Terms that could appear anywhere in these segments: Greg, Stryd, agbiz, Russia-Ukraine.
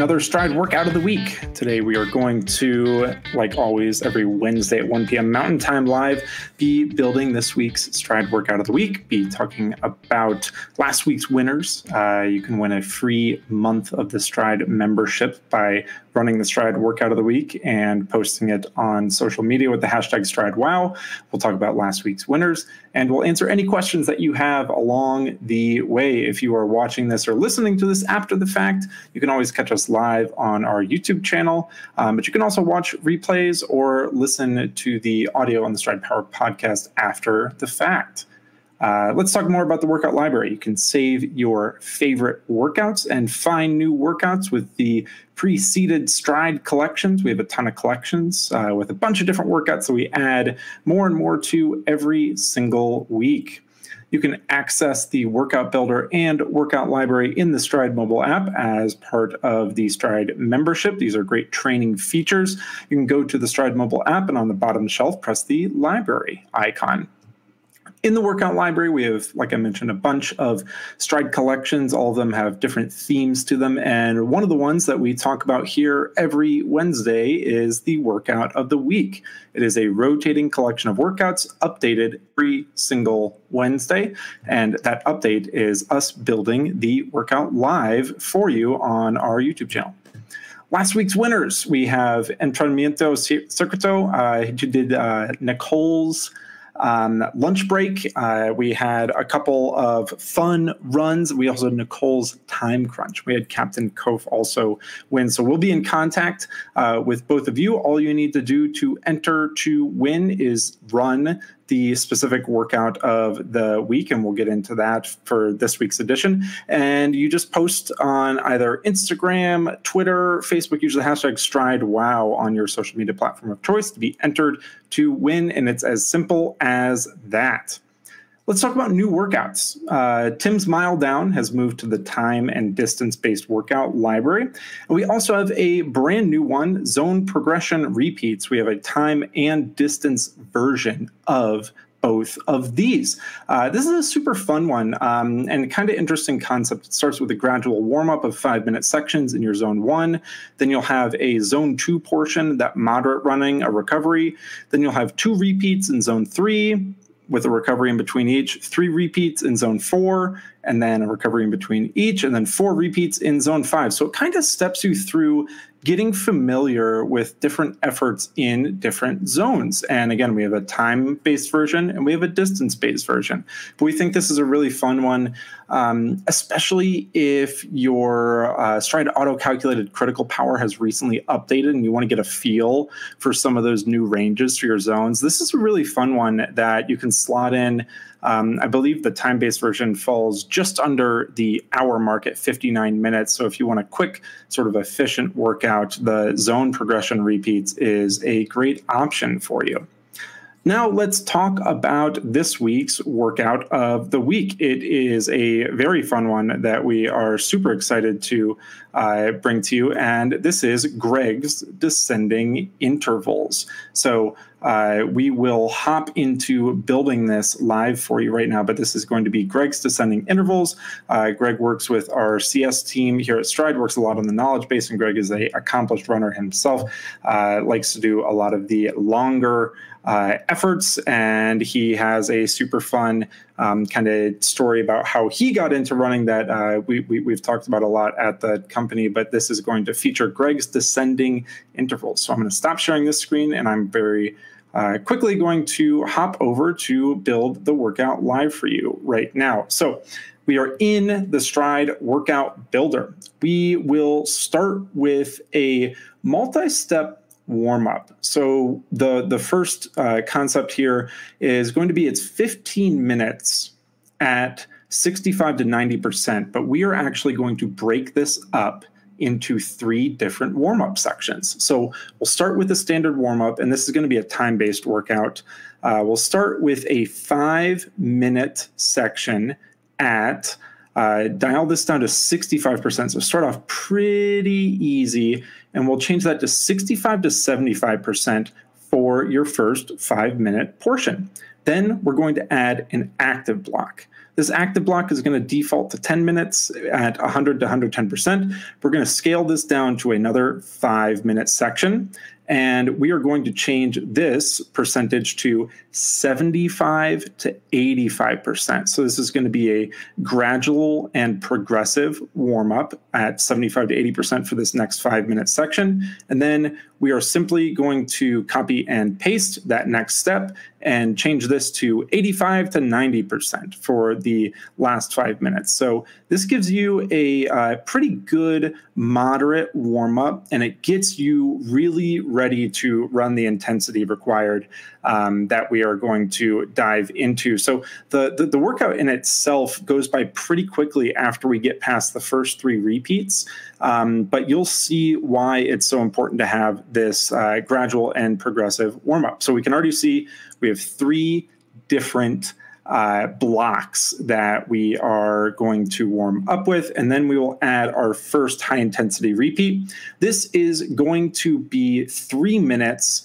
another Stryd workout of the week. Today we are going to, like always, every Wednesday at 1 p.m. Mountain Time live, be building this week's Stryd workout of the week, be talking about last week's winners. You can win a free month of the Stryd membership by running the Stryd workout of the week and posting it on social media with the hashtag StrydWow. We'll talk about last week's winners, and we'll answer any questions that you have along the way. If you are watching this or listening to this after the fact, you can always catch us live on our YouTube channel, but you can also watch replays or listen to the audio on the Stryd Power podcast after the fact. Let's talk more about the workout library. You can save your favorite workouts and find new workouts with the pre-seeded Stryd collections. We have a ton of collections with a bunch of different workouts that we add more and more to every single week. You can access the Workout Builder and Workout Library in the Stryd mobile app as part of the Stryd membership. These are great training features. You can go to the Stryd mobile app and on the bottom shelf, press the Library icon. In the workout library, we have, like I mentioned, a bunch of Stryd collections. All of them have different themes to them. And one of the ones that we talk about here every Wednesday is the workout of the week. It is a rotating collection of workouts updated every single Wednesday. And that update is us building the workout live for you on our YouTube channel. Last week's winners, we have Entrenamiento Circuito, who did Nicole's lunch break. We had a couple of fun runs. We also had Nicole's time crunch. We had Captain Kof also win. So we'll be in contact with both of you. All you need to do to enter to win is run the specific workout of the week, and we'll get into that for this week's edition. And you just post on either Instagram, Twitter, Facebook, usually hashtag StrydWow on your social media platform of choice to be entered to win, and it's as simple as that. Let's talk about new workouts. Tim's Mile Down has moved to the time and distance-based workout library. And we also have a brand new one, Zone Progression Repeats. We have a time and distance version of both of these. This is a super fun one and kind of interesting concept. It starts with a gradual warm-up of 5-minute sections in your zone one. Then you'll have a zone two portion, that moderate running, a recovery. Then you'll have 2 repeats in zone 3 with a recovery in between each, 3 repeats in zone 4, and then a recovery in between each, and then 4 repeats in zone 5. So it kind of steps you through getting familiar with different efforts in different zones. And again, we have a time-based version and we have a distance-based version. But we think this is a really fun one, especially if your Stryd auto-calculated critical power has recently updated and you want to get a feel for some of those new ranges for your zones. This is a really fun one that you can slot in. I believe the time-based version falls just under the hour mark at 59 minutes. So if you want a quick, sort of efficient workout, the zone progression repeats is a great option for you. Now let's talk about this week's workout of the week. It is a very fun one that we are super excited to bring to you, and this is Greg's descending intervals. So we will hop into building this live for you right now, but this is going to be Greg's descending intervals. Greg works with our CS team here at Stryd, works a lot on the knowledge base, and Greg is an accomplished runner himself, likes to do a lot of the longer efforts, and he has a super fun kind of story about how he got into running that we've talked about a lot at the company, but this is going to feature Greg's descending intervals. So I'm going to stop sharing this screen, and I'm very quickly going to hop over to build the workout live for you right now. So we are in the Stryd workout builder. We will start with a multi-step warm-up. So the first concept here is going to be it's 15 minutes at 65 to 90%, but we are actually going to break this up into 3 different warm-up sections. So we'll start with the standard warm-up, and this is going to be a time-based workout. We'll start with a 5-minute section at dial this down to 65%. So start off pretty easy, and we'll change that to 65 to 75% for your first 5-minute portion. Then we're going to add an active block. This active block is going to default to 10 minutes at 100 to 110%. We're going to scale this down to another 5-minute section, and we are going to change this percentage to 75 to 85%. So this is going to be a gradual and progressive warm-up at 75 to 80% for this next 5-minute section. And then we are simply going to copy and paste that next step and change this to 85 to 90% for the last 5 minutes. So this gives you a pretty good moderate warm-up, and it gets you really ready to run the intensity required that we are going to dive into. So the workout in itself goes by pretty quickly after we get past the first 3 repeats, but you'll see why it's so important to have this gradual and progressive warm-up. So we can already see we have 3 different blocks that we are going to warm up with, and then we will add our first high-intensity repeat. This is going to be 3 minutes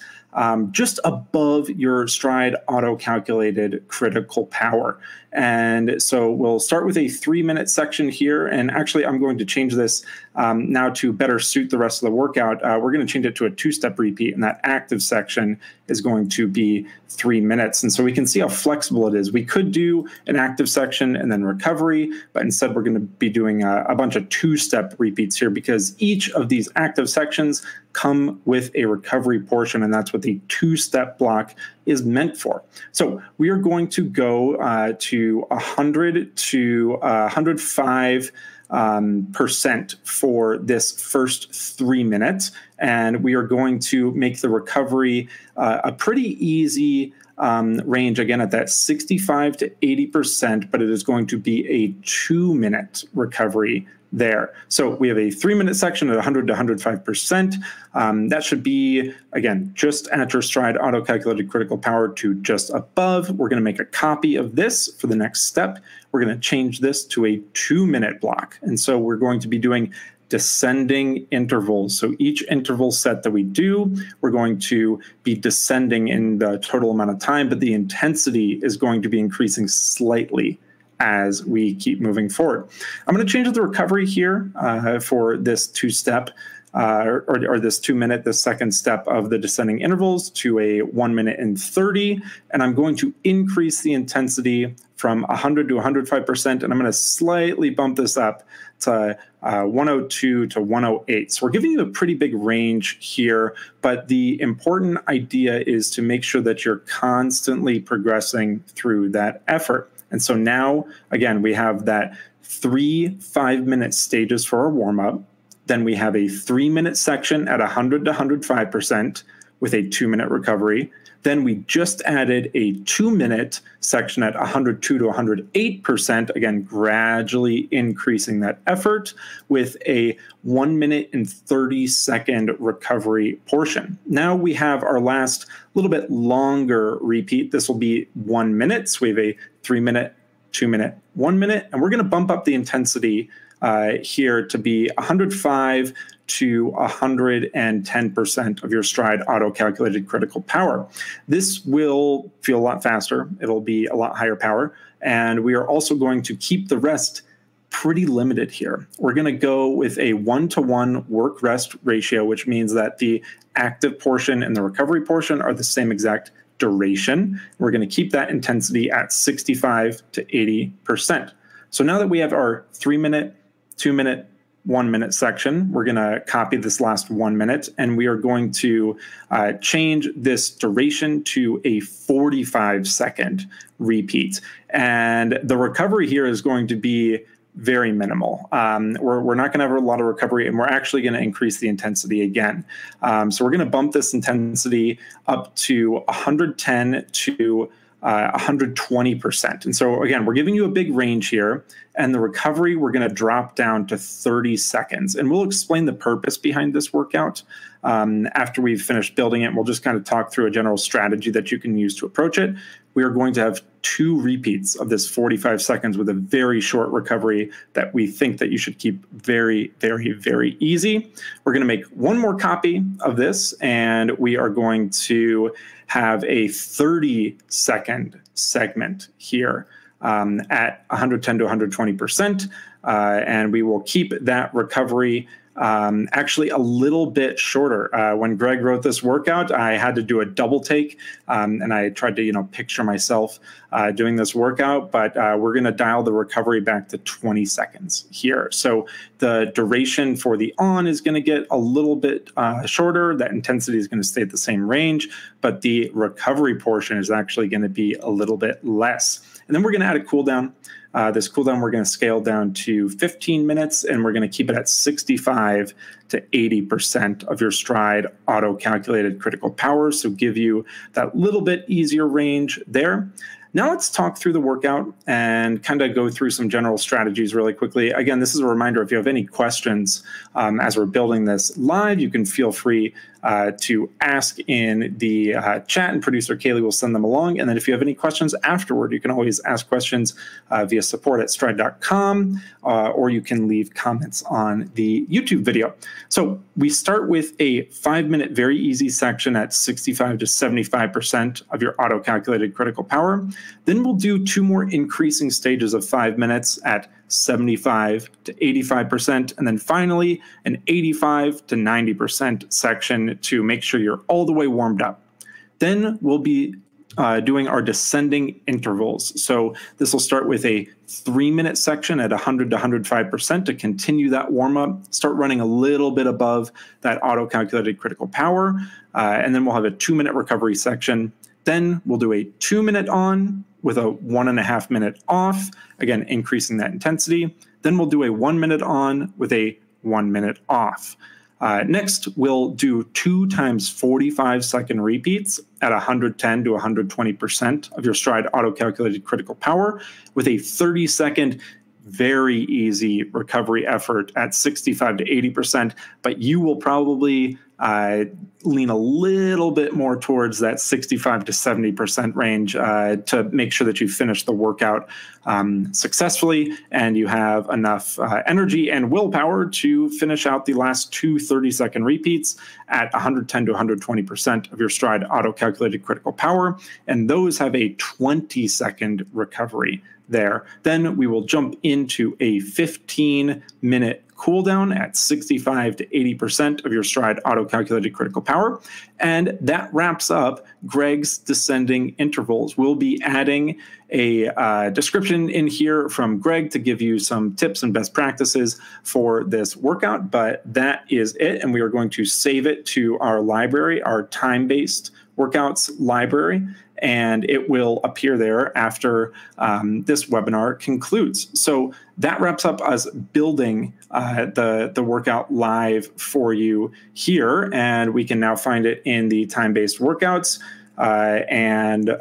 just above your Stryd auto-calculated critical power. And so we'll start with a 3-minute section here. And actually, I'm going to change this now to better suit the rest of the workout. We're going to change it to a 2-step repeat, and that active section is going to be 3 minutes. And so we can see how flexible it is. We could do an active section and then recovery, but instead we're going to be doing a bunch of 2-step repeats here, because each of these active sections come with a recovery portion, and that's what the 2-step block is meant for. So we are going to go to 100 to 105 percent for this first 3 minutes, and we are going to make the recovery a pretty easy range, again, at that 65 to 80%, but it is going to be a 2-minute recovery there. So we have a 3-minute section at 100 to 105%. That should be, again, just at your Stryd auto-calculated critical power to just above. We're going to make a copy of this for the next step. We're going to change this to a 2-minute block. And so we're going to be doing descending intervals. So each interval set that we do, we're going to be descending in the total amount of time, but the intensity is going to be increasing slightly as we keep moving forward. I'm going to change the recovery here for this 2-step or this 2-minute, the second step of the descending intervals, to a 1 minute and 30. And I'm going to increase the intensity from 100 to 105%. And I'm going to slightly bump this up to 102 to 108. So we're giving you a pretty big range here, but the important idea is to make sure that you're constantly progressing through that effort. And so now, again, we have that 3 5-minute stages for our warm-up. Then we have a 3-minute section at 100 to 105% with a 2-minute recovery. Then we just added a 2-minute section at 102 to 108%, again, gradually increasing that effort with a 1 minute and 30-second recovery portion. Now we have our last little bit longer repeat. This will be 1 minute. So we have a 3-minute, 2-minute, 1 minute, and we're going to bump up the intensity here to be 105 to 110% of your Stryd auto-calculated critical power. This will feel a lot faster. It'll be a lot higher power. And we are also going to keep the rest pretty limited here. We're going to go with a 1-to-1 work-rest ratio, which means that the active portion and the recovery portion are the same exact duration. We're going to keep that intensity at 65 to 80%. So now that we have our 3-minute, 2-minute, 1-minute section, we're going to copy this last 1 minute, and we are going to change this duration to a 45-second repeat. And the recovery here is going to be very minimal. We're not going to have a lot of recovery, and we're actually going to increase the intensity again. So we're going to bump this intensity up to 110 to 120%. And so again, we're giving you a big range here, and the recovery, we're going to drop down to 30 seconds. And we'll explain the purpose behind this workout after we've finished building it. We'll just kind of talk through a general strategy that you can use to approach it. We are going to have 2 repeats of this 45 seconds with a very short recovery that we think that you should keep very, very, very easy. We're going to make one more copy of this, and we are going to have a 30-second segment here. At 110 to 120%, and we will keep that recovery actually a little bit shorter. When Greg wrote this workout, I had to do a double take, and I tried to picture myself doing this workout, but we're going to dial the recovery back to 20 seconds here. So the duration for the on is going to get a little bit shorter. That intensity is going to stay at the same range, but the recovery portion is actually going to be a little bit less. And then we're going to add a cool down. This cool down, we're going to scale down to 15 minutes, and we're going to keep it at 65 to 80% of your Stryd auto-calculated critical power. So give you that little bit easier range there. Now let's talk through the workout and kind of go through some general strategies really quickly. Again, this is a reminder, if you have any questions as we're building this live, you can feel free to ask in the chat, and producer Kaylee will send them along. And then if you have any questions afterward, you can always ask questions via support@stryd.com, or you can leave comments on the YouTube video. So we start with a 5-minute very easy section at 65 to 75% of your auto-calculated critical power. Then we'll do 2 more increasing stages of 5 minutes at 75 to 85%. And then finally, an 85 to 90% section to make sure you're all the way warmed up. Then we'll be doing our descending intervals. So this will start with a 3-minute section at 100 to 105% to continue that warm-up, start running a little bit above that auto-calculated critical power. And then we'll have a 2-minute recovery section. Then we'll do a 2-minute on with a 1.5-minute off, again, increasing that intensity. Then we'll do a 1-minute on with a 1-minute off. Next, we'll do 2 times 45-second repeats at 110 to 120% of your Stryd auto-calculated critical power with a 30-second very easy recovery effort at 65 to 80%, but you will probably lean a little bit more towards that 65 to 70% range to make sure that you finish the workout successfully and you have enough energy and willpower to finish out the last 2 30-second repeats at 110 to 120% of your Stryd auto-calculated critical power, and those have a 20-second recovery there. Then we will jump into a 15-minute cooldown at 65 to 80% of your Stryd auto-calculated critical power. And that wraps up Greg's descending intervals. We'll be adding a description in here from Greg to give you some tips and best practices for this workout, but that is it. And we are going to save it to our library, our time-based workouts library, and it will appear there after this webinar concludes. So that wraps up us building the workout live for you here, and we can now find it in the time-based workouts. And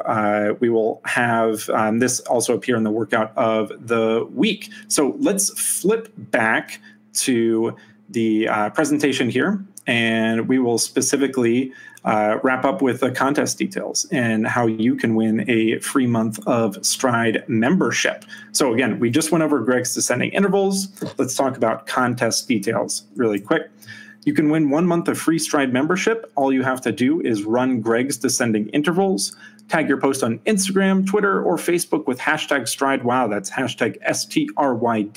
we will have this also appear in the workout of the week. So let's flip back to the presentation here, and we will specifically wrap up with the contest details and how you can win a free month of Stryd membership. So again, we just went over Greg's descending intervals. Let's talk about contest details really quick. You can win 1 month of free Stryd membership. All you have to do is run Greg's descending intervals, tag your post on Instagram, Twitter, or Facebook with #StrydWow. That's #StrydWow.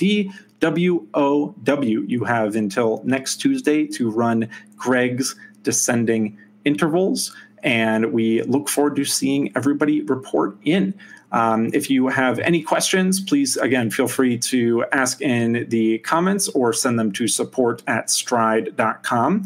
You have until next Tuesday to run Greg's descending intervals, and we look forward to seeing everybody report in. If you have any questions, please, again, feel free to ask in the comments or send them to support@stryd.com.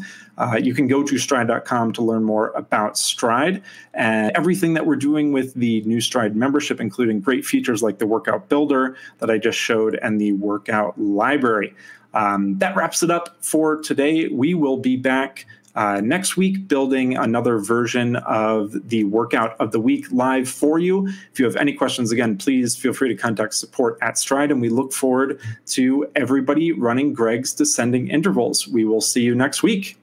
You can go to stryd.com to learn more about Stryd and everything that we're doing with the new Stryd membership, including great features like the workout builder that I just showed and the workout library. That wraps it up for today. We will be back next week, building another version of the Workout of the Week live for you. If you have any questions, again, please feel free to contact support@Stryd, and we look forward to everybody running Greg's descending intervals. We will see you next week.